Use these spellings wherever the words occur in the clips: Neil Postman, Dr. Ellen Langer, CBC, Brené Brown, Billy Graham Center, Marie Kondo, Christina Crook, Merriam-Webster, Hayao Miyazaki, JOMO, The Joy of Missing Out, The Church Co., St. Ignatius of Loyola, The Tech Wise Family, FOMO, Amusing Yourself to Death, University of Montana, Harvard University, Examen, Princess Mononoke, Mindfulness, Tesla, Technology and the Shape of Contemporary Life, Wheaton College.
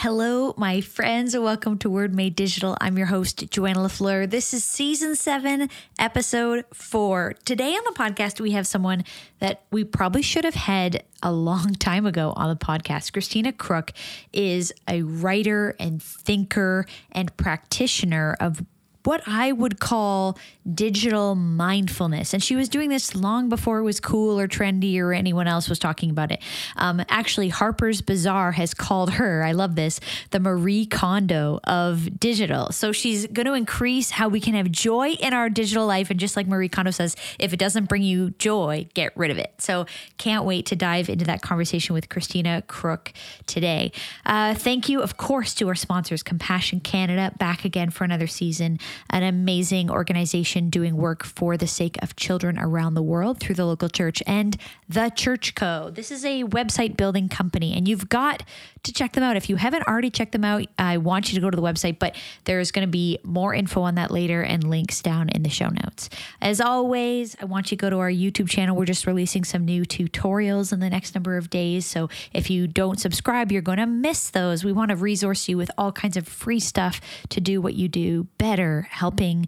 Hello, my friends, and welcome to Word Made Digital. I'm your host, Joanna LaFleur. This is Season 7, Episode 4. Today on the podcast, we have someone that we probably should have had a long time ago on the podcast. Christina Crook is a writer and thinker and practitioner of what I would call digital mindfulness. And she was doing this long before it was cool or trendy or anyone else was talking about it. Actually, Harper's Bazaar has called her, I love this, the Marie Kondo of digital. So she's going to increase how we can have joy in our digital life. And just like Marie Kondo says, if it doesn't bring you joy, get rid of it. So can't wait to dive into that conversation with Christina Crook today. Thank you, of course, to our sponsors, Compassion Canada, back again for another season. An amazing organization doing work for the sake of children around the world through the local church and The Church Co. This is a website building company, and you've got to check them out. If you haven't already checked them out, I want you to go to the website, but there's going to be more info on that later and links down in the show notes. As always, I want you to go to our YouTube channel. We're just releasing some new tutorials in the next number of days, so if you don't subscribe, you're going to miss those. We want to resource you with all kinds of free stuff to do what you do better, helping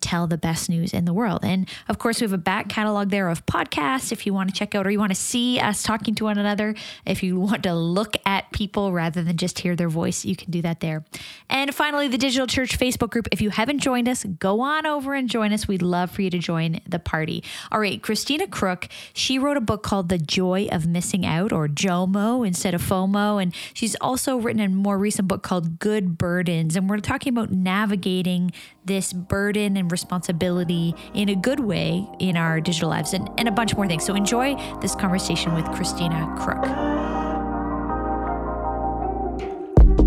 tell the best news in the world. And of course, we have a back catalog there of podcasts if you want to check out or you want to see us talking to one another. If you want to look at people rather than just hear their voice, you can do that there. And finally, the Digital Church Facebook group. If you haven't joined us, go on over and join us. We'd love for you to join the party. All right, Christina Crook, she wrote a book called The Joy of Missing Out, or JOMO instead of FOMO. And she's also written a more recent book called Good Burdens. And we're talking about navigating this burden and responsibility in a good way in our digital lives and a bunch more things. So enjoy this conversation with Christina Crook.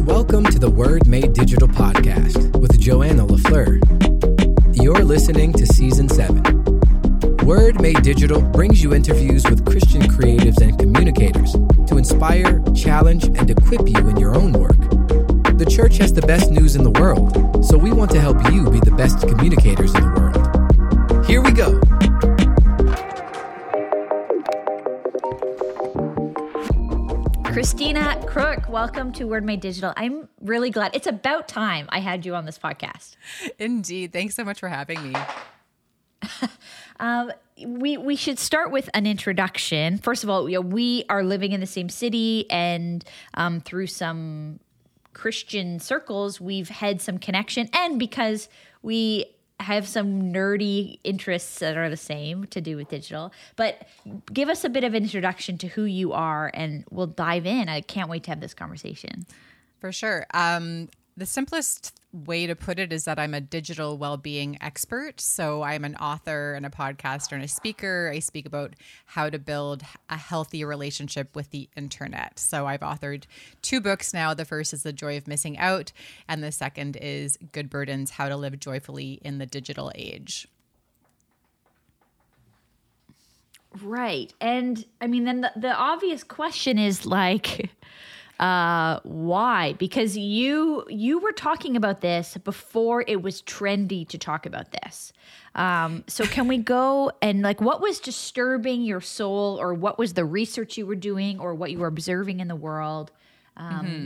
Welcome to the Word Made Digital podcast with Joanna LaFleur. You're listening to Season 7. Word Made Digital brings you interviews with Christian creatives and communicators to inspire, challenge, and equip you in your own work. The church has the best news in the world, so we want to help you be the best communicators in the world. Here we go. Christina Crook, welcome to Word Made Digital. I'm really glad. It's about time I had you on this podcast. Indeed. Thanks so much for having me. We should start with an introduction. First of all, you know, we are living in the same city, and through some Christian circles, we've had some connection, and because we have some nerdy interests that are the same to do with digital. But give us a bit of an introduction to who you are, and we'll dive in. I can't wait to have this conversation. For sure. The simplest way to put it is that I'm a digital well-being expert. So I'm an author and a podcaster and a speaker. I speak about how to build a healthy relationship with the internet. So I've authored 2 books now. The first is The Joy of Missing Out, and the second is Good Burdens, How to Live Joyfully in the Digital Age. Right. And I mean, then the obvious question is like, why? Because you were talking about this before it was trendy to talk about this. So can we go and like, what was disturbing your soul, or what was the research you were doing, or what you were observing in the world?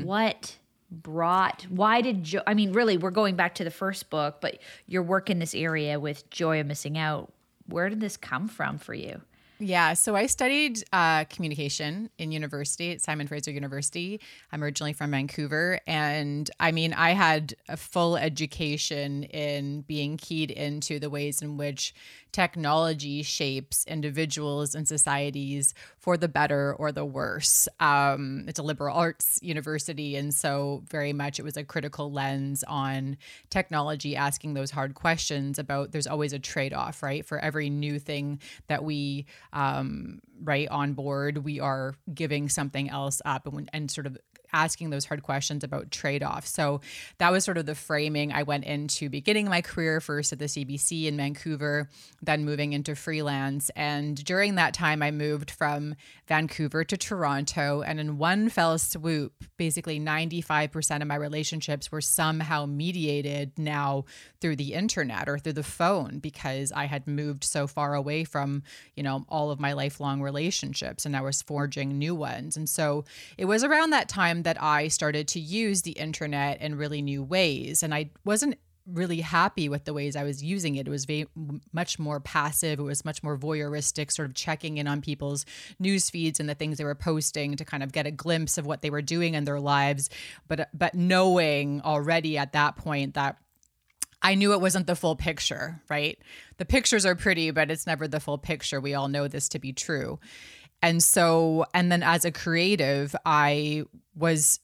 What brought, why did you, I mean, really, we're going back to the first book, but your work in this area with Joy of Missing Out, where did this come from for you? Yeah, so I studied communication in university at Simon Fraser University. I'm originally from Vancouver, and I mean, I had a full education in being keyed into the ways in which technology shapes individuals and societies for the better or the worse. It's a liberal arts university, and so very much it was a critical lens on technology, asking those hard questions about there's always a trade-off, right? For every new thing that we on board, we are giving something else up, and sort of asking those hard questions about trade-offs. So that was sort of the framing I went into beginning my career, first at the CBC in Vancouver, then moving into freelance. And during that time, I moved from Vancouver to Toronto. And in one fell swoop, basically 95% of my relationships were somehow mediated now through the internet or through the phone, because I had moved so far away from, you know, all of my lifelong relationships, and I was forging new ones. And so it was around that time then that I started to use the internet in really new ways. And I wasn't really happy with the ways I was using it. It was very, much more passive. It was much more voyeuristic, sort of checking in on people's news feeds and the things they were posting to kind of get a glimpse of what they were doing in their lives. But knowing already at that point that I knew it wasn't the full picture, right? The pictures are pretty, but it's never the full picture. We all know this to be true. And so, and then as a creative, I was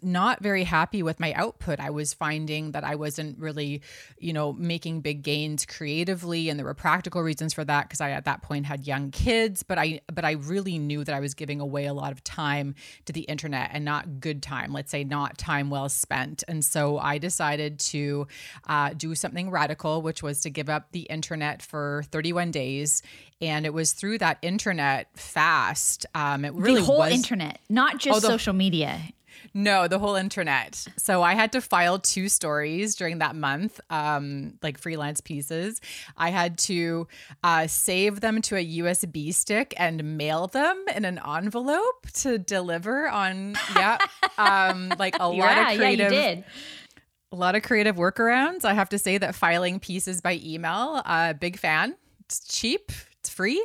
not very happy with my output. I was finding that I wasn't really, making big gains creatively. And there were practical reasons for that because I, at that point, had young kids, but I really knew that I was giving away a lot of time to the internet and not good time, let's say not time well spent. And so I decided to do something radical, which was to give up the internet for 31 days. And it was through that internet fast. It really was the whole internet, not just social media. No, the whole internet. So I had to file 2 stories during that month, like freelance pieces. I had to save them to a USB stick and mail them in an envelope to deliver on. Yeah, like a lot of creative. Yeah, you did. A lot of creative workarounds. I have to say that filing pieces by email, big fan. It's cheap. It's free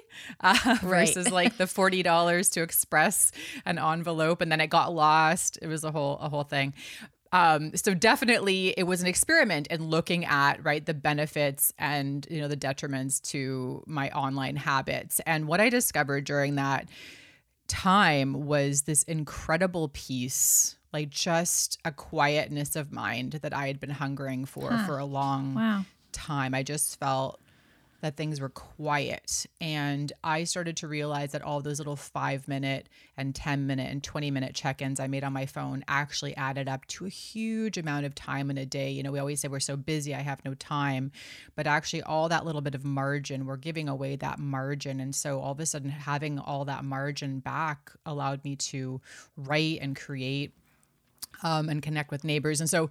versus like the $40 to express an envelope, and then it got lost. It was a whole thing. So definitely it was an experiment in looking at the benefits and the detriments to my online habits. And what I discovered during that time was this incredible peace, like just a quietness of mind that I had been hungering for a long time. I just felt that things were quiet. And I started to realize that all those little 5-minute and 10-minute and 20-minute check-ins I made on my phone actually added up to a huge amount of time in a day. We always say we're so busy, I have no time. But actually all that little bit of margin, we're giving away that margin. And so all of a sudden having all that margin back allowed me to write and create and connect with neighbors. And so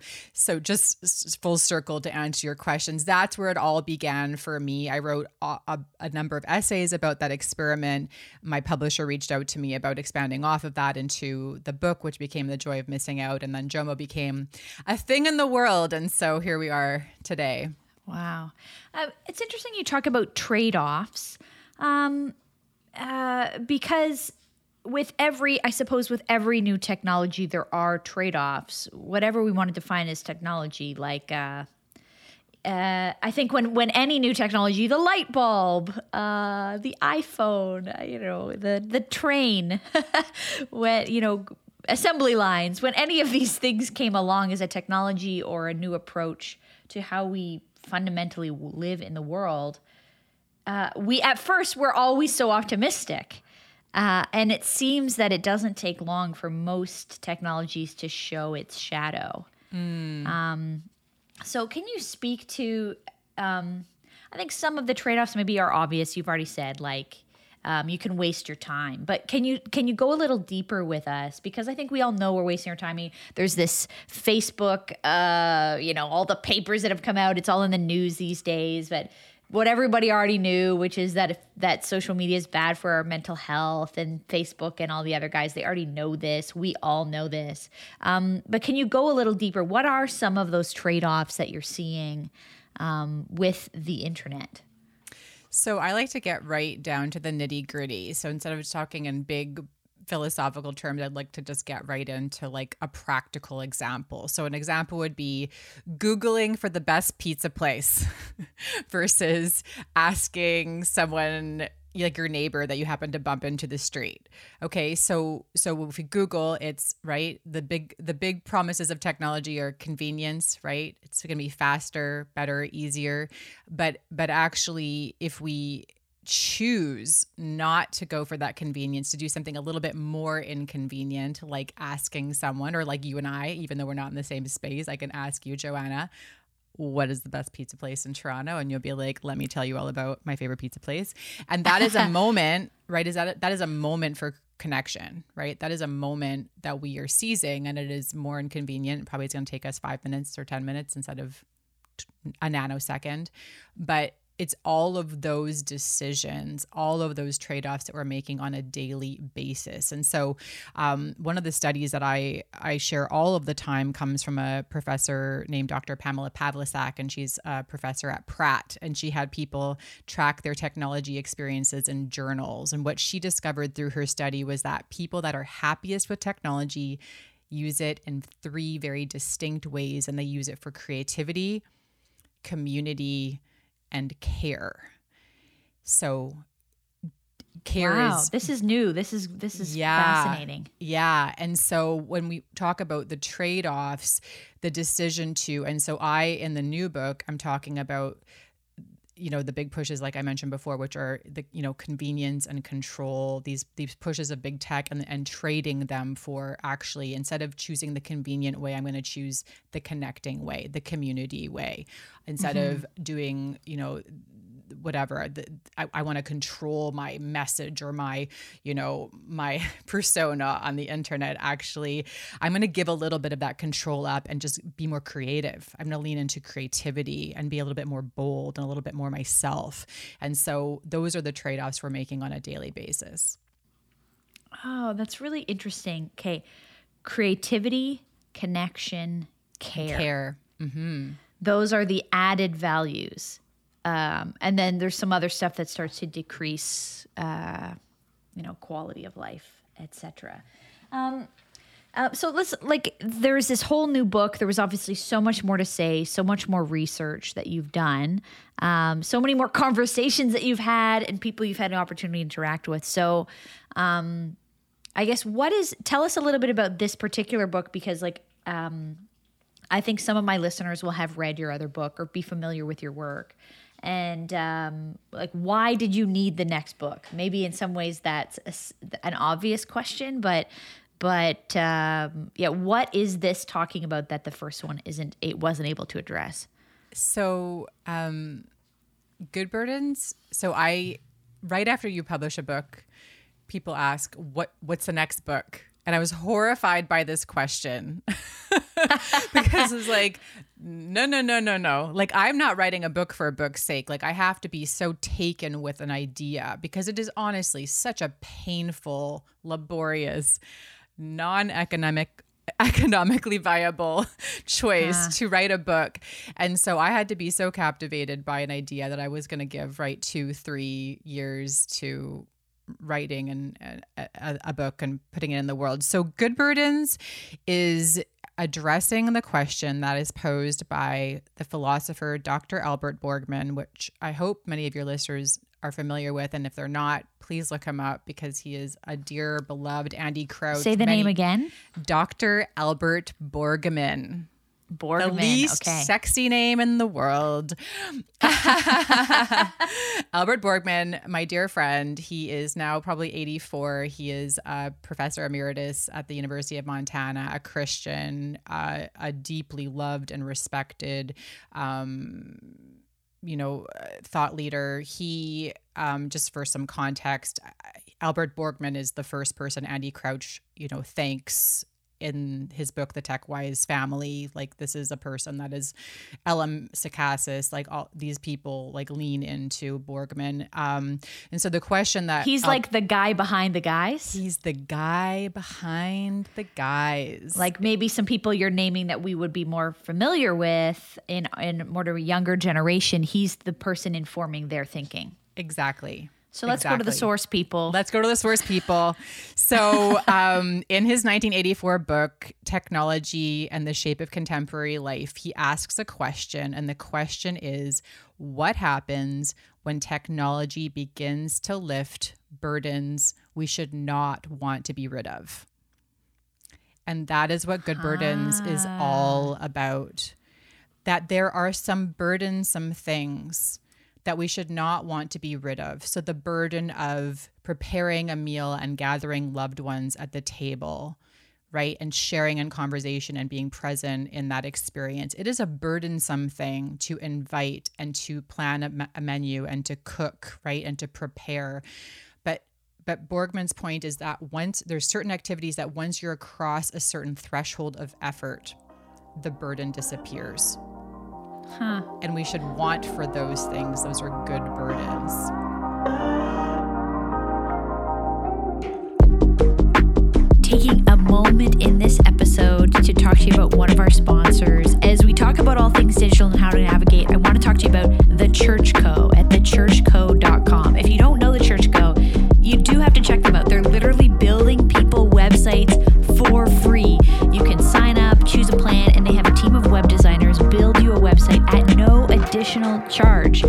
just full circle to answer your questions, that's where it all began for me. I wrote a number of essays about that experiment. My publisher reached out to me about expanding off of that into the book, which became The Joy of Missing Out. And then JOMO became a thing in the world. And so here we are today. Wow. It's interesting you talk about trade-offs because with every new technology, there are trade-offs, whatever we want to define as technology. Like, I think when any new technology, the light bulb, the iPhone, the train, when, assembly lines, when any of these things came along as a technology or a new approach to how we fundamentally live in the world, we're always so optimistic. And it seems that it doesn't take long for most technologies to show its shadow. So can you speak to, I think some of the trade-offs maybe are obvious. You've already said, you can waste your time, but can you go a little deeper with us? Because I think we all know we're wasting our time. There's this Facebook, all the papers that have come out, it's all in the news these days, but what everybody already knew, which is that social media is bad for our mental health, and Facebook and all the other guys, they already know this. We all know this. But can you go a little deeper? What are some of those trade-offs that you're seeing with the internet? So I like to get right down to the nitty-gritty. So instead of talking in big philosophical terms, I'd like to just get right into a practical example. So an example would be Googling for the best pizza place versus asking someone your neighbor that you happen to bump into the street. Okay. So if you Google, it's the big promises of technology are convenience, right? It's going to be faster, better, easier. But actually if we choose not to go for that convenience, to do something a little bit more inconvenient, like asking someone, or like you and I, even though we're not in the same space, I can ask you, Joanna, what is the best pizza place in Toronto? And you'll be like, let me tell you all about my favorite pizza place. And that is a moment, right? That is a moment for connection, right? That is a moment that we are seizing, and it is more inconvenient. Probably it's going to take us 5 minutes or 10 minutes instead of a nanosecond, but it's all of those decisions, all of those trade-offs that we're making on a daily basis. And so one of the studies that I share all of the time comes from a professor named Dr. Pamela Pavlisak, and she's a professor at Pratt. And she had people track their technology experiences in journals. And what she discovered through her study was that people that are happiest with technology use it in three very distinct ways. And they use it for creativity, community, and care. So care is... This is new. This is fascinating. Yeah. And so when we talk about the trade-offs, the decision to, and so I, in the new book, I'm talking about, you know, the big pushes, like I mentioned before, which are the, you know, convenience and control, these pushes of big tech and trading them for actually, instead of choosing the convenient way, I'm going to choose the connecting way, the community way, instead of doing, you know, whatever. I want to control my message or my, you know, my persona on the internet. Actually, I'm going to give a little bit of that control up and just be more creative. I'm going to lean into creativity and be a little bit more bold and a little bit more myself. And so those are the trade-offs we're making on a daily basis. Oh, that's really interesting. Okay. Creativity, connection, care. Mm-hmm. Those are the added values. And then there's some other stuff that starts to decrease, you know, quality of life, etc. So let's, like, there's this whole new book. There was obviously so much more to say, so much more research that you've done, so many more conversations that you've had and people you've had an opportunity to interact with. So I guess tell us a little bit about this particular book, because I think some of my listeners will have read your other book or be familiar with your work. And why did you need the next book? Maybe in some ways that's an obvious question, but what is this talking about that the first one wasn't able to address? So, Good Burdens. So right after you publish a book, people ask, what's the next book? And I was horrified by this question because it's like, no. Like, I'm not writing a book for a book's sake. Like, I have to be so taken with an idea, because it is honestly such a painful, laborious, economically viable choice to write a book. And so I had to be so captivated by an idea that I was going to give 2-3 years to writing and a book and putting it in the world. So Good Burdens is addressing the question that is posed by the philosopher Dr. Albert Borgman, which I hope many of your listeners are familiar with. And if they're not, please look him up, because he is a dear, beloved Andy Crouch. Say the name again. Dr. Albert Borgman. The least sexy name in the world. Albert Borgman, my dear friend. He is now probably 84. He is a professor emeritus at the University of Montana, a Christian, a deeply loved and respected, thought leader. He, just for some context, Albert Borgman is the first person Andy Crouch, thanks in his book, The Tech Wise Family. Like, this is a person that is L.M. Secassis, like all these people like lean into Borgman. And so the question that he's like the guy behind the guys. He's the guy behind the guys. Like, maybe some people you're naming that we would be more familiar with in more to a younger generation. He's the person informing their thinking. Exactly. So let's go to the source, people. So in his 1984 book, Technology and the Shape of Contemporary Life, he asks a question. And the question is, what happens when technology begins to lift burdens we should not want to be rid of? And that is what Good Burdens is all about. That there are some burdensome things that we should not want to be rid of. So the burden of preparing a meal and gathering loved ones at the table, right? And sharing in conversation and being present in that experience. It is a burdensome thing to invite and to plan a menu and to cook, right? And to prepare. But Borgman's point is that once there's certain activities that once you're across a certain threshold of effort, the burden disappears. Huh. And we should want for those things. Those are good burdens. Taking a moment in this episode to talk to you about one of our sponsors. As we talk about all things digital and how to navigate, I want to talk to you about The Church Co. at thechurchco.com. If you don't know The Church Co., you do have to check them out. They're literally building people websites for free. You can sign up, choose a plan, and they have a team of web designers build you a website at no additional charge.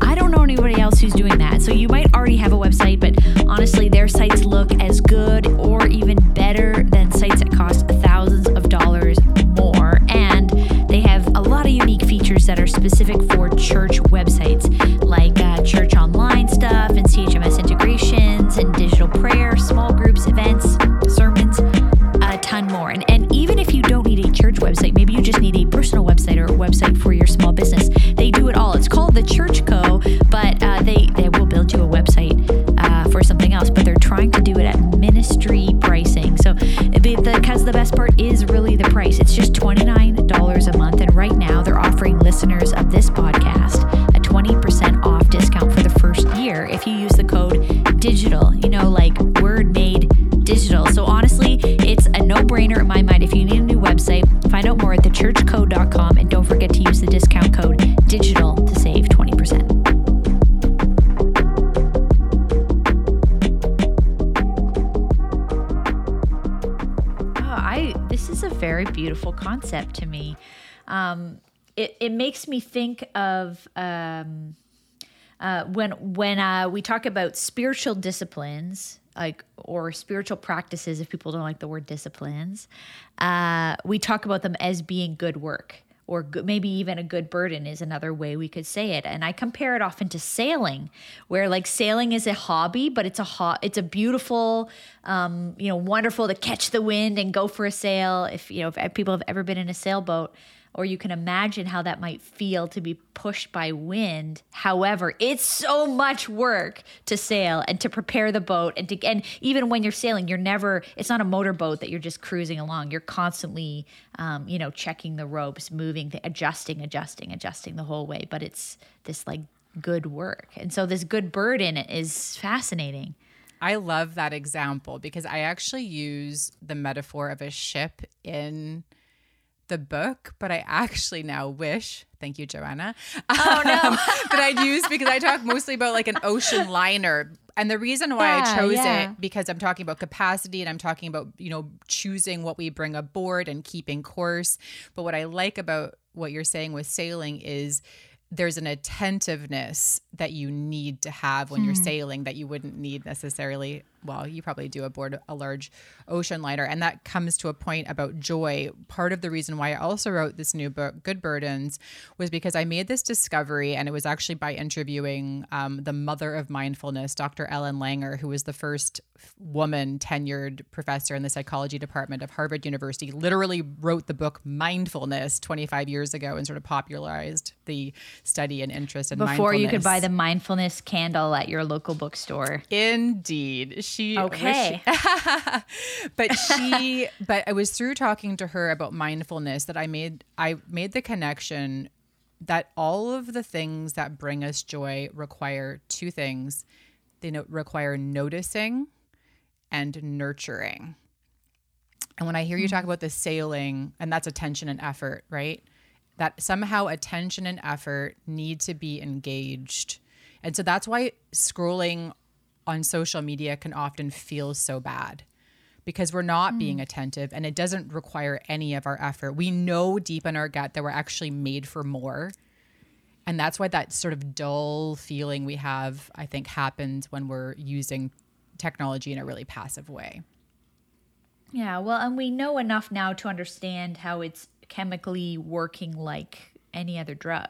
I don't know anybody else who's doing that. So you might already have a website, but honestly, their sites look as good or even better than sites that cost thousands of dollars more. And they have a lot of unique features that are specific for church websites, like church online stuff and CHMS integrations and digital prayer, small groups, events, sermons, a ton more. And even if you don't need a church website, maybe you just need a personal website or a website for your small business. They do it all. It's called The Church Co., but they will build you a website for something else, but they're trying to do it at ministry pricing. So because the best part is really the price. It's just $29 a month. And right now they're offering listeners of this podcast a 20% off discount for the first year if you use the code digital, like Word Made Digital. So honestly, it's a no-brainer in my mind. If you need a new website, find out more at thechurchco.com and don't forget to use the discount code digital to save 20%. This is a very beautiful concept to me. It makes me think of when we talk about spiritual disciplines, or spiritual practices. If people don't like the word disciplines, we talk about them as being good work, or good, maybe even a good burden is another way we could say it. And I compare it often to sailing, where sailing is a hobby, but it's a beautiful, wonderful to catch the wind and go for a sail. If people have ever been in a sailboat, or you can imagine how that might feel to be pushed by wind. However, it's so much work to sail and to prepare the boat. And even when you're sailing, it's not a motorboat that you're just cruising along. You're constantly, checking the ropes, moving, adjusting the whole way. But it's this good work. And so this good burden is fascinating. I love that example because I actually use the metaphor of a ship in the book, but I actually now wish, thank you, Joanna, that I'd use, because I talk mostly about an ocean liner. And the reason why I chose it, because I'm talking about capacity and I'm talking about, choosing what we bring aboard and keeping course. But what I like about what you're saying with sailing is there's an attentiveness that you need to have when you're sailing that you wouldn't need necessarily. Well, you probably do aboard a large ocean liner. And that comes to a point about joy. Part of the reason why I also wrote this new book, Good Burdens, was because I made this discovery. And it was actually by interviewing the mother of mindfulness, Dr. Ellen Langer, who was the first woman tenured professor in the psychology department of Harvard University, literally wrote the book Mindfulness 25 years ago and sort of popularized the study and interest in mindfulness. Before you could buy the mindfulness candle at your local bookstore. Indeed. But it was through talking to her about mindfulness that I made the connection that all of the things that bring us joy require two things. They require noticing and nurturing. And when I hear you talk about the sailing, and that's attention and effort, right? That somehow attention and effort need to be engaged. And so that's why scrolling on social media can often feel so bad, because we're not being attentive and it doesn't require any of our effort. We know deep in our gut that we're actually made for more. And that's why that sort of dull feeling we have, I think, happens when we're using technology in a really passive way. Yeah, well, and we know enough now to understand how it's chemically working like any other drug.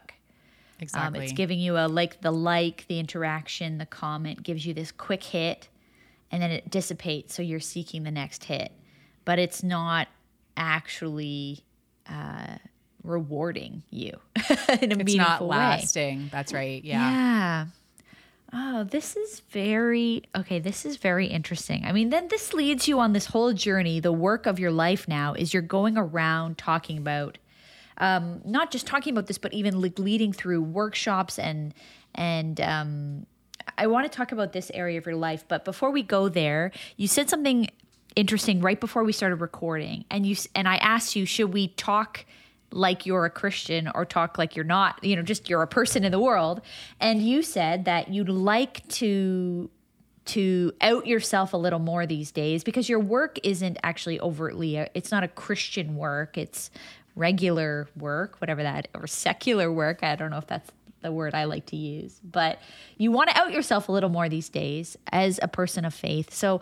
Exactly. It's giving you the interaction, the comment gives you this quick hit and then it dissipates. So you're seeking the next hit, but it's not actually rewarding you in a meaningful way. It's not lasting. That's right. Yeah. Oh, this is very interesting. I mean, then this leads you on this whole journey. The work of your life now is you're going around talking about not just talking about this, but even like leading through workshops and I want to talk about this area of your life. But before we go there, you said something interesting right before we started recording, and I asked you, should we talk like you're a Christian or talk like you're not, you know, just you're a person in the world. And you said that you'd like to out yourself a little more these days because your work isn't actually overtly, it's not a Christian work, it's regular work, whatever that, or secular work. I don't know if that's the word I like to use, but you want to out yourself a little more these days as a person of faith. So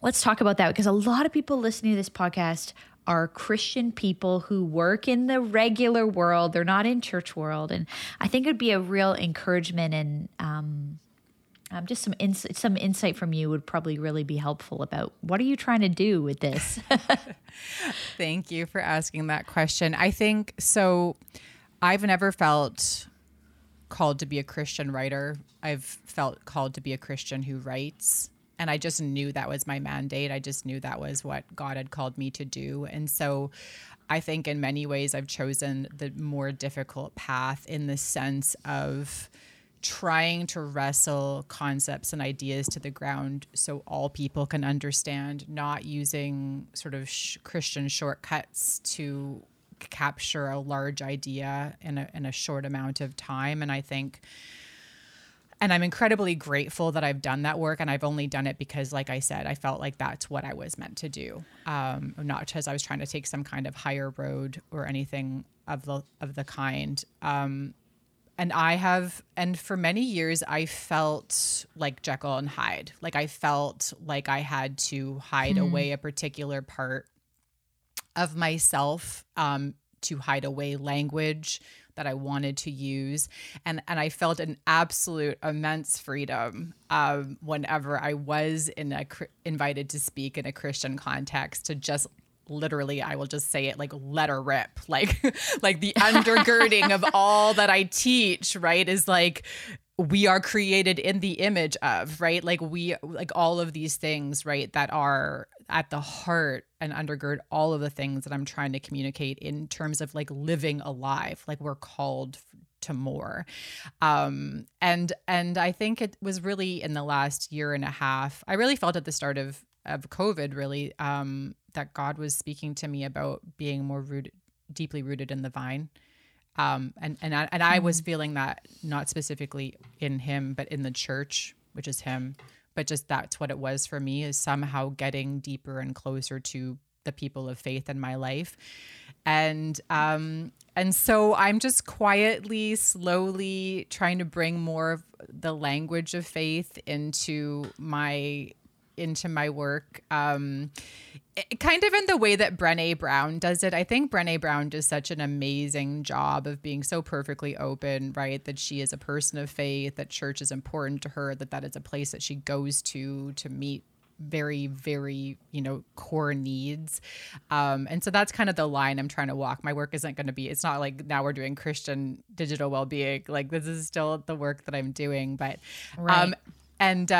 let's talk about that, because a lot of people listening to this podcast are Christian people who work in the regular world. They're not in church world. And I think it'd be a real encouragement, and just some insight from you would probably really be helpful about what are you trying to do with this? Thank you for asking that question. I think, so I've never felt called to be a Christian writer. I've felt called to be a Christian who writes. And I just knew that was my mandate. I just knew that was what God had called me to do. And so I think in many ways I've chosen the more difficult path, in the sense of trying to wrestle concepts and ideas to the ground so all people can understand, not using sort of Christian shortcuts to capture a large idea in a short amount of time. And I think... and I'm incredibly grateful that I've done that work, and I've only done it because, like I said, I felt like that's what I was meant to do, not because I was trying to take some kind of higher road or anything of the kind. And for many years, I felt like Jekyll and Hyde. Like I felt like I had to hide away a particular part of myself, to hide away language that I wanted to use. And I felt an absolute immense freedom whenever I was invited to speak in a Christian context, to just literally, I will just say it, like, let her rip, like the undergirding of all that I teach, right, is like, we are created in the image of, right? Like we, like all of these things, right, that are at the heart and undergird all of the things that I'm trying to communicate in terms of like living alive, like we're called to more. And I think it was really in the last year and a half, I really felt at the start of COVID really, that God was speaking to me about being more rooted, deeply rooted in the vine. And I was feeling that not specifically in him, but in the church, which is him, but just that's what it was for me, is somehow getting deeper and closer to the people of faith in my life. And so I'm just quietly, slowly trying to bring more of the language of faith into my work, kind of in the way that Brené Brown does it. I think Brené Brown does such an amazing job of being so perfectly open, right? That she is a person of faith, that church is important to her, that is a place that she goes to meet very, very, you know, core needs. And so that's kind of the line I'm trying to walk. My work isn't going to be, it's not like now we're doing Christian digital well-being. Like this is still the work that I'm doing, but, right. And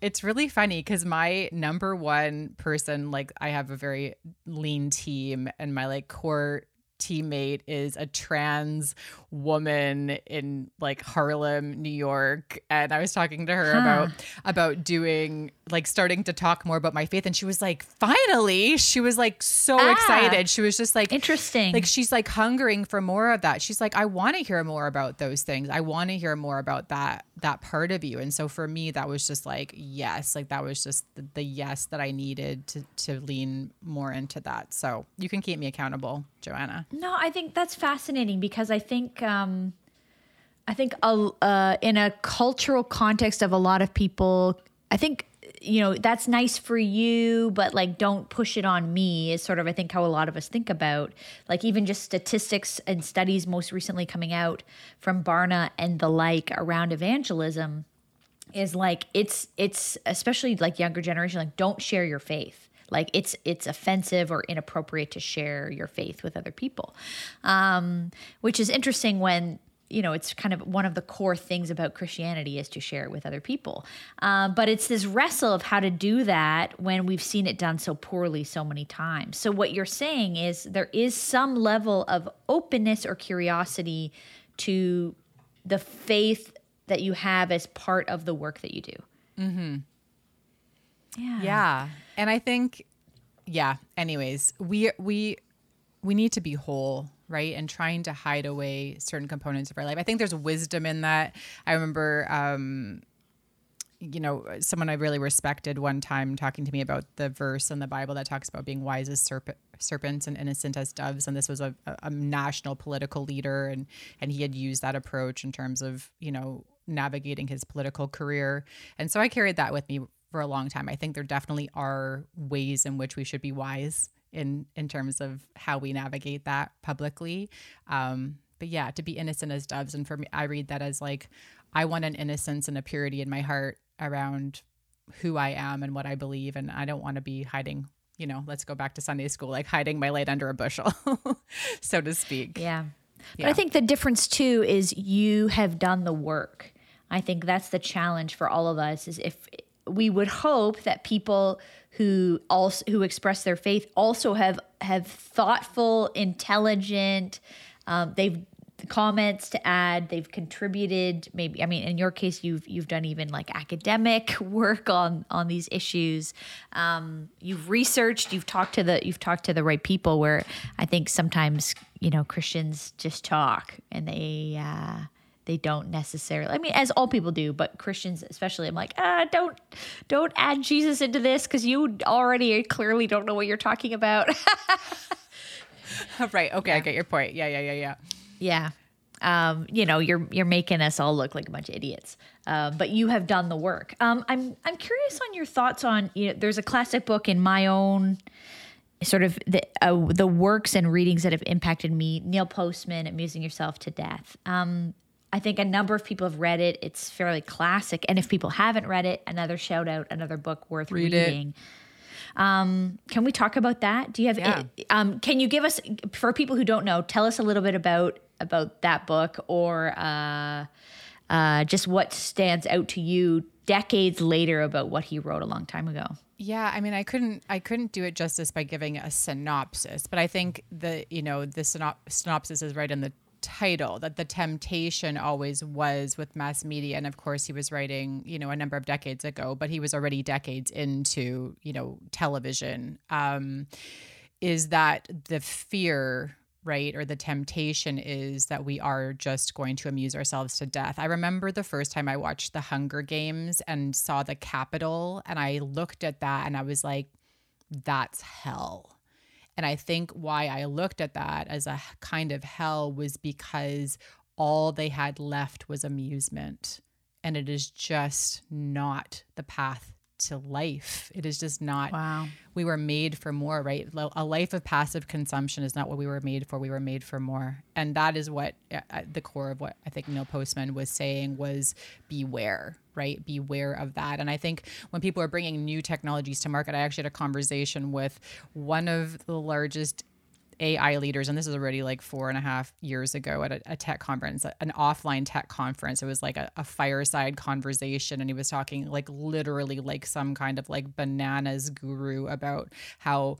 it's really funny because my number one person, like I have a very lean team, and my like core teammate is a trans woman in like Harlem, New York. And I was talking to her about doing, like starting to talk more about my faith. And she was like, finally, she was like so excited. She was just like, interesting. Like she's like hungering for more of that. She's like, I want to hear more about those things. I want to hear more about that part of you. And so for me, that was just like, yes, like that was just the yes that I needed to lean more into that. So you can keep me accountable, Joanna. No, I think that's fascinating, because I think in a cultural context of a lot of people, I think, you know, that's nice for you, but like, don't push it on me is sort of, I think, how a lot of us think about, like, even just statistics and studies most recently coming out from Barna and the like around evangelism is like, it's especially like younger generation, like don't share your faith. Like it's offensive or inappropriate to share your faith with other people, which is interesting when you know, it's kind of one of the core things about Christianity is to share it with other people. But it's this wrestle of how to do that when we've seen it done so poorly so many times. So what you're saying is there is some level of openness or curiosity to the faith that you have as part of the work that you do. Mm-hmm. Yeah. Yeah. And I think, yeah, anyways, we need to be whole, right? And trying to hide away certain components of our life. I think there's wisdom in that. I remember, someone I really respected one time talking to me about the verse in the Bible that talks about being wise as serpents and innocent as doves. And this was a national political leader. And he had used that approach in terms of, you know, navigating his political career. And so I carried that with me for a long time. I think there definitely are ways in which we should be wise in terms of how we navigate that publicly. But yeah, to be innocent as doves. And for me, I read that as like, I want an innocence and a purity in my heart around who I am and what I believe. And I don't want to be hiding, you know, let's go back to Sunday school, like hiding my light under a bushel, so to speak. Yeah. But I think the difference too is you have done the work. I think that's the challenge for all of us is if we would hope that people who express their faith also have thoughtful, intelligent, they've comments to add, they've contributed maybe, I mean, in your case, you've done even like academic work on these issues. You've researched, you've talked to the right people, where I think sometimes, you know, Christians just talk and they don't necessarily, I mean, as all people do, but Christians especially, I'm like, don't add Jesus into this because you already clearly don't know what you're talking about. Right. Okay. Yeah. I get your point. Yeah. Yeah. You're making us all look like a bunch of idiots, but you have done the work. I'm curious on your thoughts on, you know, there's a classic book in my own sort of the works and readings that have impacted me, Neil Postman, Amusing Yourself to Death. I think a number of people have read it. It's fairly classic. And if people haven't read it, another shout out, another book worth reading. Can we talk about that? Do you have, can you give us, for people who don't know, tell us a little bit about that book or just what stands out to you decades later about what he wrote a long time ago? Yeah, I mean, I couldn't do it justice by giving a synopsis, but I think the synopsis is right in the title, that the temptation always was with mass media. And of course he was writing, you know, a number of decades ago, but he was already decades into, you know, television, is that the fear, right? Or the temptation is that we are just going to amuse ourselves to death. I remember the first time I watched The Hunger Games and saw the Capitol, and I looked at that and I was like, that's hell. And I think why I looked at that as a kind of hell was because all they had left was amusement. And it is just not the path to life. It is just not. Wow. We were made for more, right? A life of passive consumption is not what we were made for. We were made for more. And that is what, at the core of what I think Neil Postman was saying, was beware. Right? Beware of that. And I think when people are bringing new technologies to market, I actually had a conversation with one of the largest AI leaders, and this is already like 4.5 years ago at a tech conference, an offline tech conference. It was like a fireside conversation, and he was talking like literally like some kind of like bananas guru about how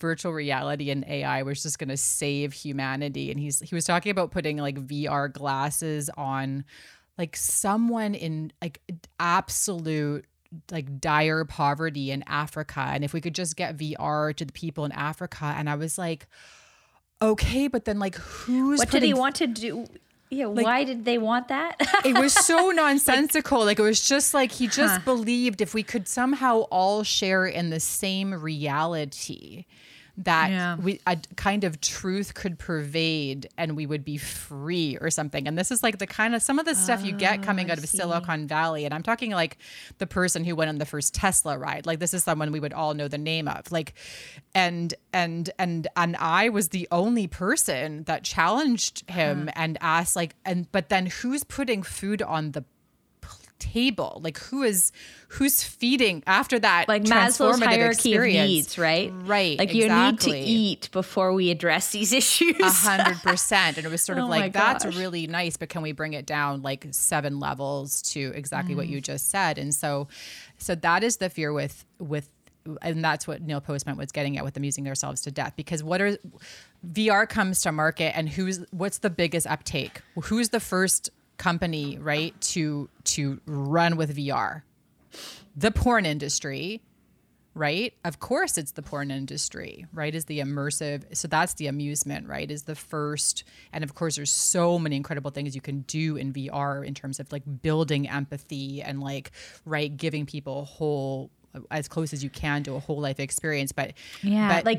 virtual reality and AI was just going to save humanity. And he was talking about putting like VR glasses on like someone in like absolute like dire poverty in Africa. And if we could just get VR to the people in Africa. And I was like, okay, but then like what did he want to do? Yeah, like, why did they want that? It was so nonsensical. Like, it was just like he just believed if we could somehow all share in the same reality that a kind of truth could pervade and we would be free or something. And this is like the kind of, some of the stuff you get coming out of Silicon Valley. And I'm talking like the person who went on the first Tesla ride. Like, this is someone we would all know the name of. Like, and I was the only person that challenged him and asked like, but then who's putting food on the table? Like who's feeding after that? Like Maslow's hierarchy of needs, right? Right. Like exactly. You need to eat before we address these issues. 100%. And it was sort of that's really nice, but can we bring it down like 7 levels to exactly what you just said? And so that is the fear with, and that's what Neil Postman was getting at with Amusing Yourselves to Death, because VR comes to market and what's the biggest uptake? Who's the first company, right, to run with VR? The porn industry, right? Of course it's the porn industry, right? Is the immersive, so that's the amusement, right? Is the first, and of course there's so many incredible things you can do in VR in terms of like building empathy and like, right, giving people a whole, as close as you can to a whole life experience. Right before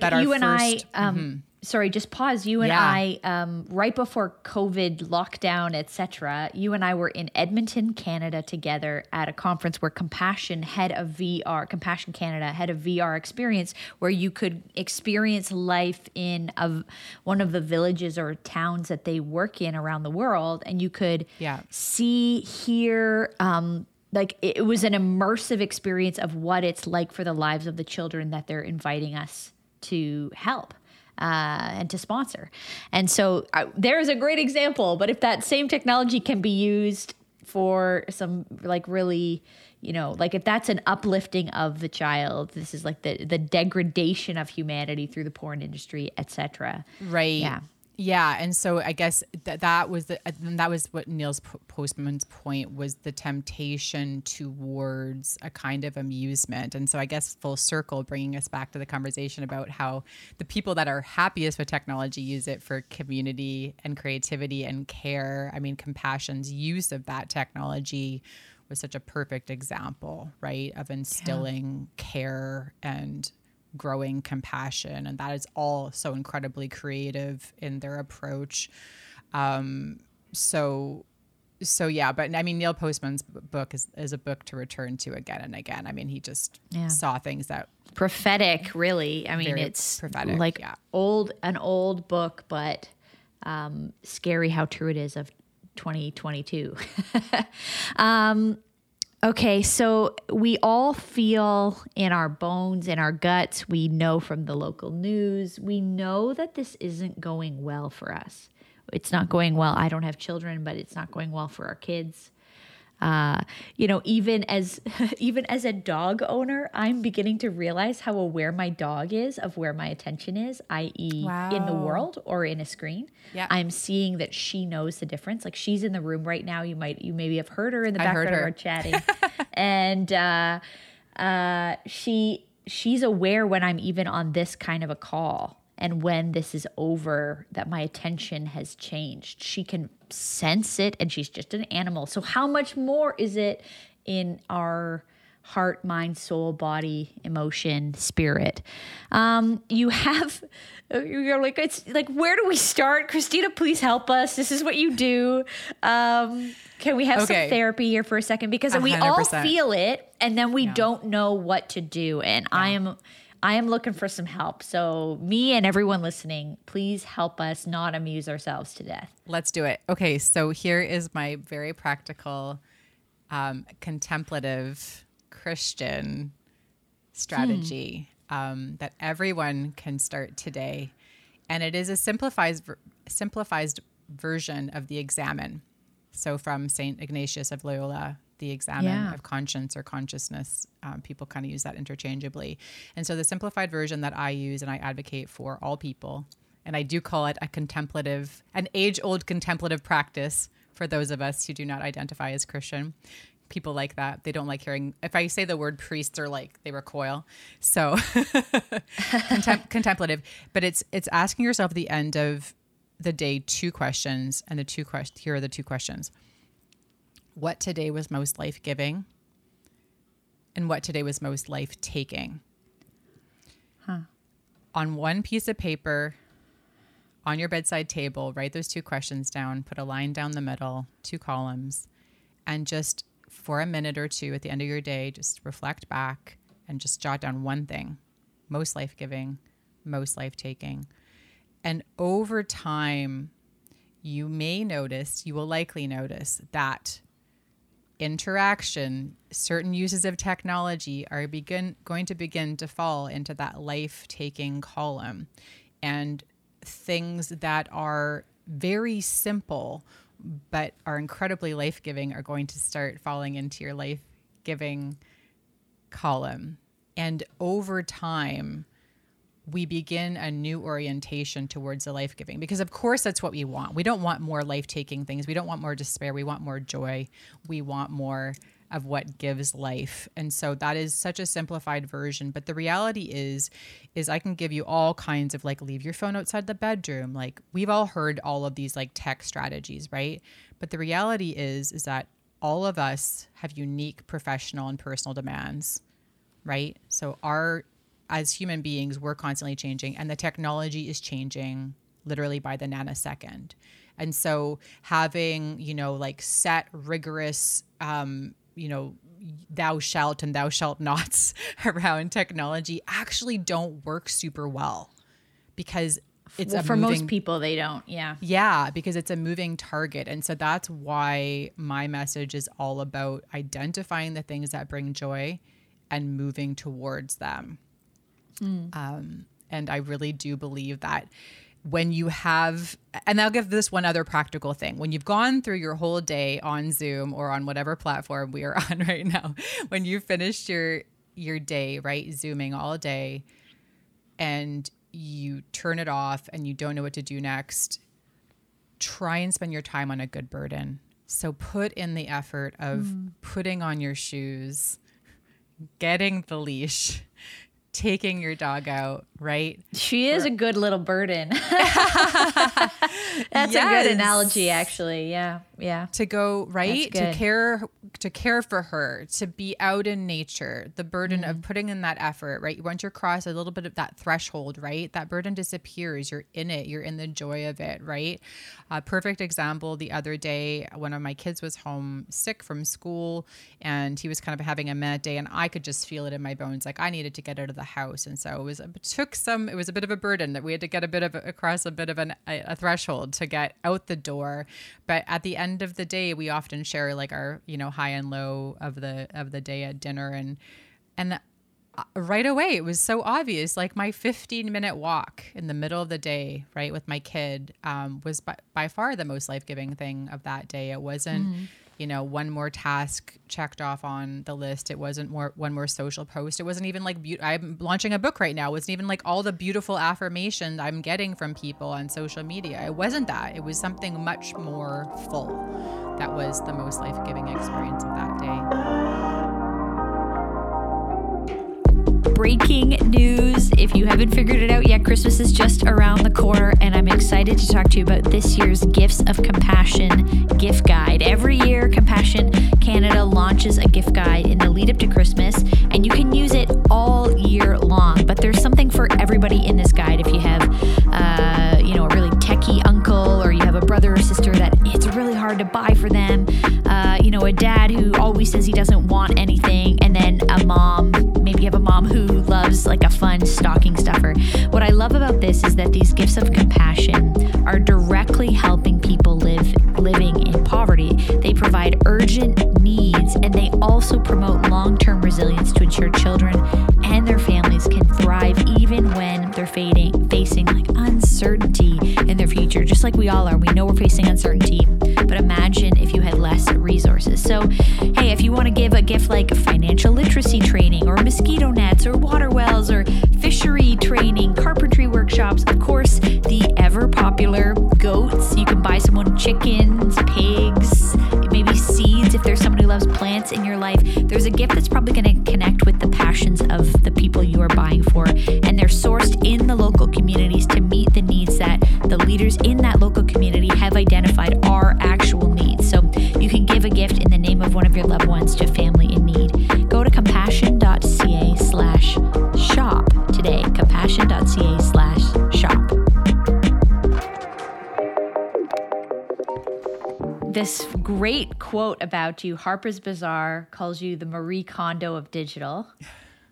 COVID lockdown, et cetera, you and I were in Edmonton, Canada together at a conference where Compassion Canada had a VR experience where you could experience life in one of the villages or towns that they work in around the world. And you could see, hear, like it was an immersive experience of what it's like for the lives of the children that they're inviting us to help and to sponsor. And so there is a great example, but if that same technology can be used for some like really, you know, like if that's an uplifting of the child, this is like the degradation of humanity through the porn industry, et cetera. Right. Yeah. Yeah, and so I guess that was what Neil Postman's point was, the temptation towards a kind of amusement. And so I guess full circle, bringing us back to the conversation about how the people that are happiest with technology use it for community and creativity and care. I mean, Compassion's use of that technology was such a perfect example, right, of instilling care and growing compassion, and that is all so incredibly creative in their approach. But I mean, Neil Postman's book is a book to return to again and again. I mean, he just saw things that prophetic, really. I mean, it's prophetic, like an old book, but scary how true it is of 2022. Okay, so we all feel in our bones, in our guts, we know from the local news, we know that this isn't going well for us. It's not going well. I don't have children, but it's not going well for our kids. Even as a dog owner, I'm beginning to realize how aware my dog is of where my attention is, i.e. in the world or in a screen. Yeah. I'm seeing that she knows the difference. Like she's in the room right now. You maybe have heard her in the background or chatting. And, she's aware when I'm even on this kind of a call. And when this is over, that my attention has changed. She can sense it, and she's just an animal. So how much more is it in our heart, mind, soul, body, emotion, spirit? Where do we start? Christina, please help us. This is what you do. Can we have some therapy here for a second? Because 100%. We all feel it, and then we don't know what to do. And I am looking for some help. So me and everyone listening, please help us not amuse ourselves to death. Let's do it. Okay, so here is my very practical, contemplative Christian strategy that everyone can start today. And it is a simplified version of the Examen. So from St. Ignatius of Loyola, the Examen of conscience or consciousness. People kind of use that interchangeably. And so the simplified version that I use and I advocate for all people, and I do call it an age-old contemplative practice for those of us who do not identify as Christian. People like that. They don't like hearing, if I say the word priest, they're like, they recoil. So contemplative, but it's asking yourself at the end of the day, 2 questions, and here are the 2 questions. What today was most life-giving, and what today was most life-taking. On one piece of paper, on your bedside table, write those 2 questions down, put a line down the middle, 2 columns, and just for a minute or 2 at the end of your day, just reflect back and just jot down one thing, most life-giving, most life-taking. And over time, you will likely notice that interaction, certain uses of technology are going to begin to fall into that life-taking column. And things that are very simple but are incredibly life-giving are going to start falling into your life-giving column. And over time, we begin a new orientation towards the life-giving, because of course that's what we want. We don't want more life-taking things. We don't want more despair. We want more joy. We want more of what gives life. And so that is such a simplified version. But the reality is I can give you all kinds of, like, leave your phone outside the bedroom. Like, we've all heard all of these, like, tech strategies, right? But the reality is that all of us have unique professional and personal demands, right? So as human beings, we're constantly changing, and the technology is changing literally by the nanosecond. And so having, set rigorous, thou shalt and thou shalt nots around technology actually don't work super well, because it's for most people, they don't. Yeah. Yeah. Because it's a moving target. And so that's why my message is all about identifying the things that bring joy and moving towards them. And I really do believe that when you have, and I'll give this one other practical thing, when you've gone through your whole day on Zoom or on whatever platform we are on right now, when you finished your day, right, Zooming all day, and you turn it off and you don't know what to do next, try and spend your time on a good burden. So put in the effort of putting on your shoes, getting the leash, taking your dog out, right? She is a good little burden. That's a good analogy, actually. Yeah. Yeah. To go, right? To care for her, to be out in nature, the burden of putting in that effort, right? Once you're across a little bit of that threshold, right, that burden disappears. You're in it. You're in the joy of it, right? Perfect example. The other day, one of my kids was home sick from school, and he was kind of having a mad day, and I could just feel it in my bones. Like, I needed to get out of the house. And so it was a bit of a burden that we had to get across a bit of a threshold to get out the door. But at the end of the day, we often share, like, our, high and low of the day at dinner. And right away, it was so obvious, like, my 15-minute walk in the middle of the day, right, with my kid, was by far the most life-giving thing of that day. It wasn't, one more task checked off on the list. It wasn't one more social post. It wasn't even like, I'm launching a book right now. It wasn't even like all the beautiful affirmations I'm getting from people on social media. It wasn't that. It was something much more full. That was the most life-giving experience of that day. Breaking news. If you haven't figured it out yet, Christmas is just around the corner, and I'm excited to talk to you about this year's Gifts of Compassion gift guide. Every year, Compassion Canada launches a gift guide in the lead up to Christmas, and you can use it all year long. But there's something for everybody in this guide. If you have, a really techie uncle, or you have a brother or sister that it's really hard to buy for them, a dad who always says he doesn't want anything, and then a mom, maybe you have a mom who loves, like, a fun stocking stuffer. What I love about this is that these gifts of compassion are directly helping people living in poverty. They provide urgent needs, and they also promote long-term resilience to ensure children and their families can thrive even when they're facing like uncertainty in their future, just like we all are. We know we're facing uncertainty, but imagine if you had less resources. So, hey, if you want to give a gift like financial literacy training, or mosquito nets, or water wells, or fishery training, carpentry workshops, of course, the ever popular goats. You can buy someone chickens, pigs, maybe seeds if there's someone who loves plants in your life. There's a gift that's probably going to connect with the passions of the people you are buying for, and they're sourced in the local communities to meet the needs that the leaders in that local community have identified are actual needs. So you can give a gift in the name of one of your loved ones to a family in need. Go to compassion.ca/shop today. Compassion.ca/shop. This great quote about you, Harper's Bazaar calls you the Marie Kondo of digital,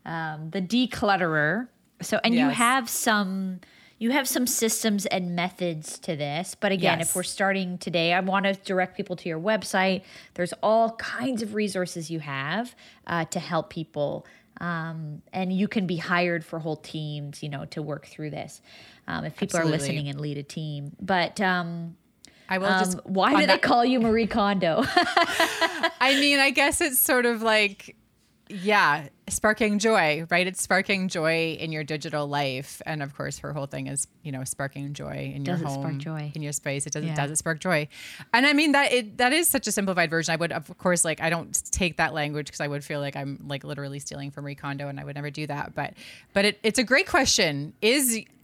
the declutterer. So, and yes. You have some, You have some systems and methods to this. But again, yes. If we're starting today, I want to direct people to your website. There's all kinds of resources you have to help people. And you can be hired for whole teams, to work through this. If people Absolutely. Are listening and lead a team. But I will just. Why do they call you Marie Kondo? I mean, I guess it's sort of like, yeah, sparking joy, right? It's sparking joy in your digital life, and of course, her whole thing is, sparking joy in your home, spark joy in your space. Does it spark joy? And I mean that is such a simplified version. I would, of course, I don't take that language because I would feel like I'm literally stealing from Marie Kondo, and I would never do that. But it's a great question.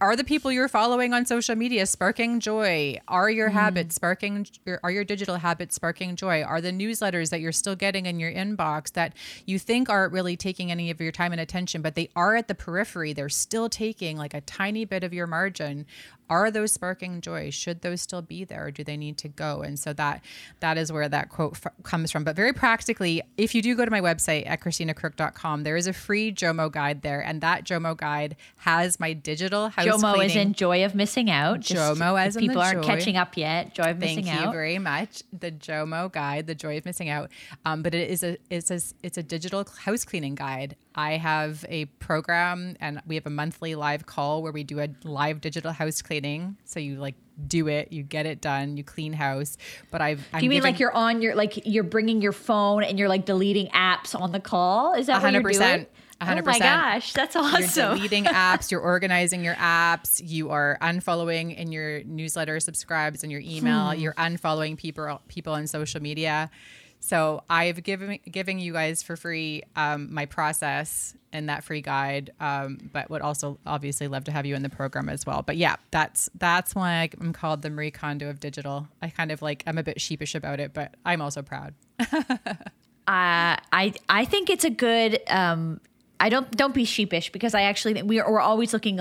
Are the people you're following on social media sparking joy? Are your habits sparking? Are your digital habits sparking joy? Are the newsletters that you're still getting in your inbox that you think aren't really taking any of your time and attention, but they are at the periphery, they're still taking a tiny bit of your margin? Are those sparking joy? Should those still be there, or do they need to go? And so that is where that quote comes from. But very practically, if you do go to my website at christinacrook.com, there is a free JOMO guide there, and that JOMO guide has my digital house JOMO cleaning. Is in Joy of Missing Out. JOMO as in people aren't catching up yet. Joy of Missing Out. Thank you very much. The JOMO guide, The Joy of Missing Out. But it is it's a digital house cleaning guide. I have a program, and we have a monthly live call where we do a live digital house cleaning. So you do it, you get it done, you clean house. But I'm mean you're on your, you're bringing your phone and you're deleting apps on the call? Is that 100%, what you're doing? 100%. Oh my gosh, that's awesome. You're deleting apps, you're organizing your apps, you are unfollowing in your newsletter subscribes and your email, you're unfollowing people on social media. So I've giving you guys for free my process and that free guide, but would also obviously love to have you in the program as well. But yeah, that's why I'm called the Marie Kondo of digital. I kind of I'm a bit sheepish about it, but I'm also proud. I think it's a good. I don't be sheepish, because I actually think we're always looking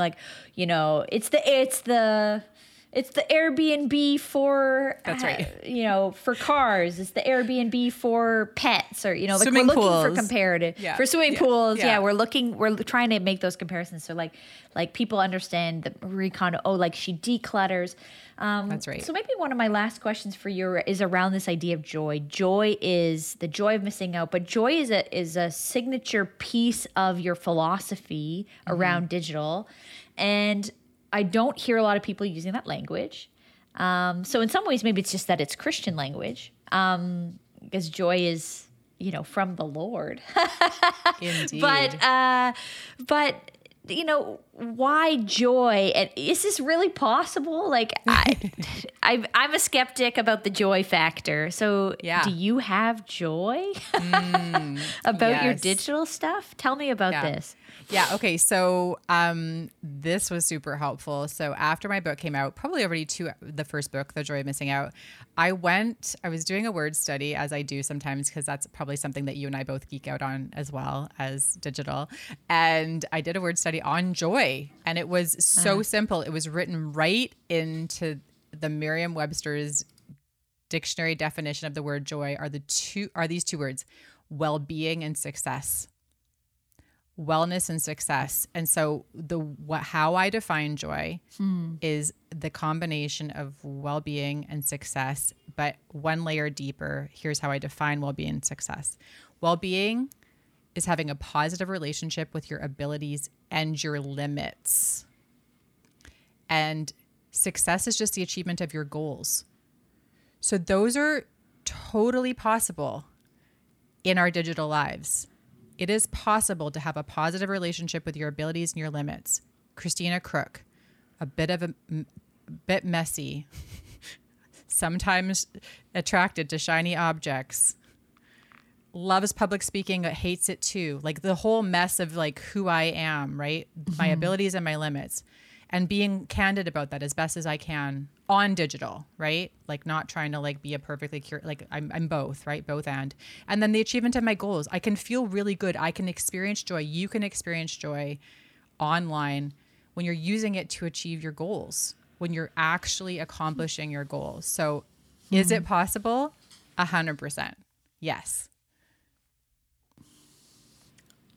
it's the Airbnb for, that's right. For cars. It's the Airbnb for pets, or, we're looking pools. For comparative, yeah. for swimming yeah. pools. Yeah. yeah, we're trying to make those comparisons. So like people understand that Marie Kondo, she declutters. That's right. So maybe one of my last questions for you is around this idea of joy. Joy is the joy of missing out, but joy is a signature piece of your philosophy around digital. And I don't hear a lot of people using that language. So in some ways, maybe it's just that it's Christian language, because joy is, from the Lord. Indeed. But why joy? And is this really possible? I'm a skeptic about the joy factor. So yeah. Do you have joy about yes. your digital stuff? Tell me about yeah. this. Yeah. Okay. So this was super helpful. So after my book came out, probably already the first book, The Joy of Missing Out, I was doing a word study, as I do sometimes, because that's probably something that you and I both geek out on as well as digital. And I did a word study on joy, and it was so simple. It was written right into the Merriam-Webster's dictionary definition of the word joy are these two words, well-being and success. Wellness and success. And so how I define joy is the combination of well-being and success, but one layer deeper. Here's how I define well-being and success. Well-being is having a positive relationship with your abilities and your limits. And success is just the achievement of your goals. So those are totally possible in our digital lives. It is possible to have a positive relationship with your abilities and your limits. Christina Crook, a bit messy, sometimes attracted to shiny objects, loves public speaking, but hates it too. The whole mess of who I am, right? My abilities and my limits, and being candid about that as best as I can on digital, right? Not trying to be a perfectly I'm both, right? Both and then the achievement of my goals. I can feel really good. I can experience joy. You can experience joy online when you're using it to achieve your goals, when you're actually accomplishing your goals. So is it possible? 100%. Yes.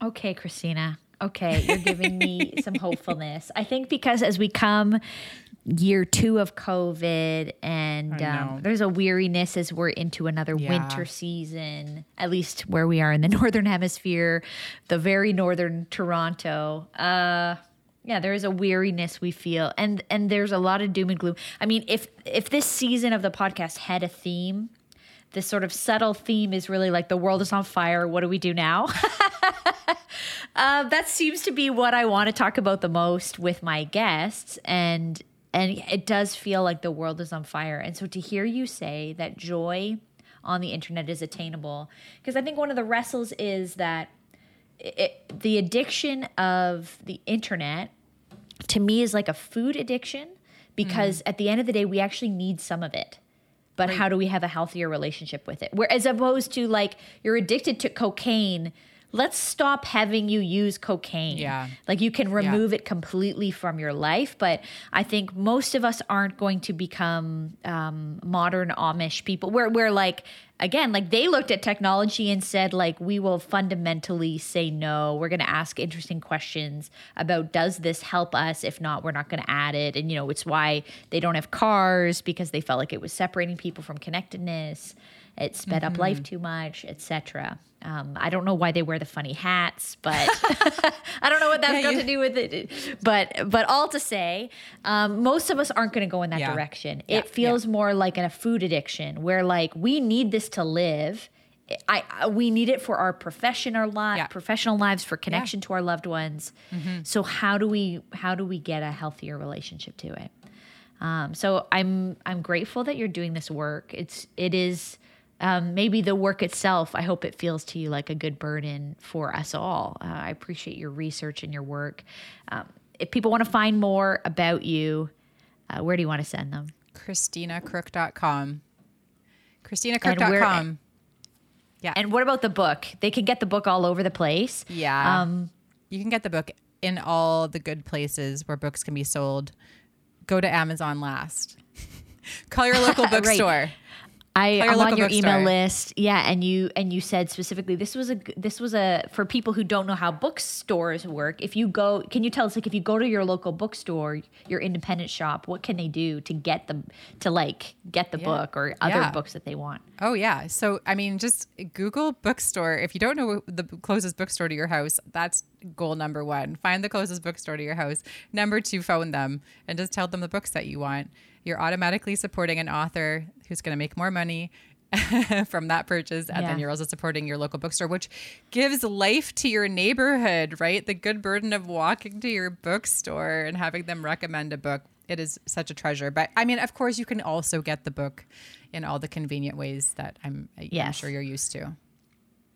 Okay, Christina. Okay, you're giving me some hopefulness. I think because as we come year two of COVID and there's a weariness as we're into another winter season, at least where we are in the Northern Hemisphere, the very northern Toronto. Yeah, there is a weariness we feel. And there's a lot of doom and gloom. I mean, if this season of the podcast had a theme, this sort of subtle theme is really like the world is on fire. What do we do now? That seems to be what I want to talk about the most with my guests. And it does feel like the world is on fire. And so to hear you say that joy on the internet is attainable, because I think one of the wrestles is that the addiction of the internet to me is like a food addiction, because at the end of the day, we actually need some of it. But how do we have a healthier relationship with it? Whereas opposed to like you're addicted to cocaine, let's stop having you use cocaine. Yeah. Like you can remove it completely from your life. But I think most of us aren't going to become modern Amish people where like, again, like they looked at technology and said like, we will fundamentally say no. We're going to ask interesting questions about, does this help us? If not, we're not going to add it. And, you know, it's why they don't have cars, because they felt like it was separating people from connectedness. It sped up life too much, etc. I don't know why they wear the funny hats, but I don't know what that's got to do with it. But all to say, most of us aren't going to go in that direction. It feels more like a food addiction where like we need this to live. We need it for our profession, professional lives, for connection to our loved ones. Mm-hmm. So how do we get a healthier relationship to it? So I'm grateful that you're doing this work. It is. Maybe the work itself, I hope it feels to you like a good burden for us all. I appreciate your research and your work. If people want to find more about you, where do you want to send them? ChristinaCrook.com. ChristinaCrook.com. Yeah. And what about the book? They can get the book all over the place. Yeah. You can get the book in all the good places where books can be sold. Go to Amazon last. Call your local bookstore. Right. I'm on your email list. Yeah, and you said specifically this was a for people who don't know how bookstores work. If you go, can you tell us, like, if you go to your local bookstore, your independent shop, what can they do to get them to like get the book or other books that they want? Oh yeah. So I mean, just Google bookstore. If you don't know the closest bookstore to your house, that's goal number one. Find the closest bookstore to your house. Number two, phone them and just tell them the books that you want. You're automatically supporting an author who's going to make more money from that purchase. And then you're also supporting your local bookstore, which gives life to your neighborhood, right? The good burden of walking to your bookstore and having them recommend a book. It is such a treasure. But I mean, of course, you can also get the book in all the convenient ways that I'm sure you're used to.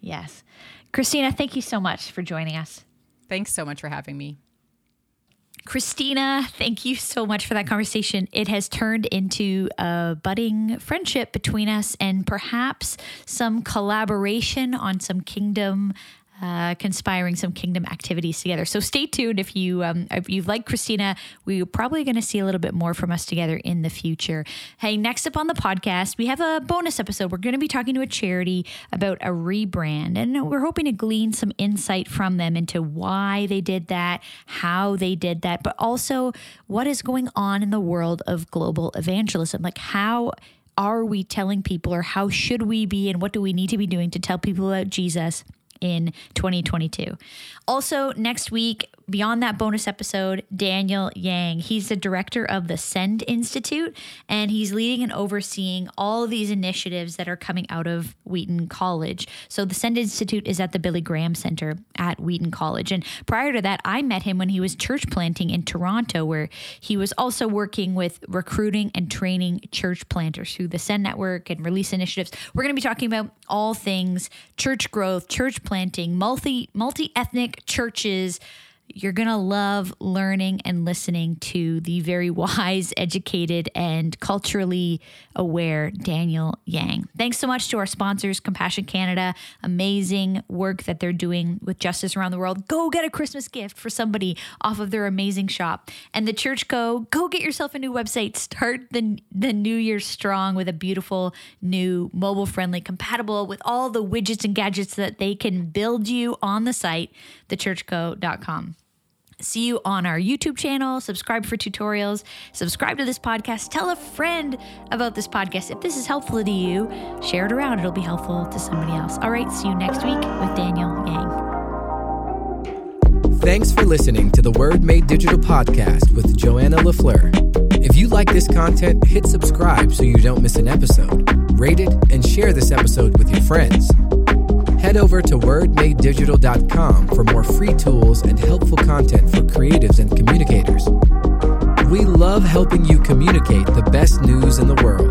Yes. Christina, thank you so much for joining us. Thanks so much for having me. Christina, thank you so much for that conversation. It has turned into a budding friendship between us and perhaps some collaboration on some kingdom, conspiring some kingdom activities together. So stay tuned. If you like Christina, we're probably going to see a little bit more from us together in the future. Hey, next up on the podcast, we have a bonus episode. We're going to be talking to a charity about a rebrand, and we're hoping to glean some insight from them into why they did that, how they did that, but also what is going on in the world of global evangelism. Like, how are we telling people, or how should we be, and what do we need to be doing to tell people about Jesus in 2022. Also, next week, beyond that bonus episode, Daniel Yang. He's the director of the Send Institute, and he's leading and overseeing all these initiatives that are coming out of Wheaton College. So the Send Institute is at the Billy Graham Center at Wheaton College. And prior to that, I met him when he was church planting in Toronto, where he was also working with recruiting and training church planters through the Send Network and Release initiatives. We're going to be talking about all things church growth, church planting, multi-ethnic churches, You're going to love learning and listening to the very wise, educated, and culturally aware Daniel Yang. Thanks so much to our sponsors, Compassion Canada. Amazing work that they're doing with justice around the world. Go get a Christmas gift for somebody off of their amazing shop. And The Church Co., go get yourself a new website. Start the new year strong with a beautiful, new, mobile-friendly, compatible with all the widgets and gadgets that they can build you on the site, thechurchco.com. See you on our YouTube channel, subscribe for tutorials, subscribe to this podcast, tell a friend about this podcast. If this is helpful to you, share it around. It'll be helpful to somebody else. All right, see you next week with Daniel Yang. Thanks for listening to the Word Made Digital podcast with Joanna LaFleur. If you like this content, hit subscribe so you don't miss an episode. Rate it and share this episode with your friends. Head over to wordmadedigital.com for more free tools and helpful content for creatives and communicators. We love helping you communicate the best news in the world.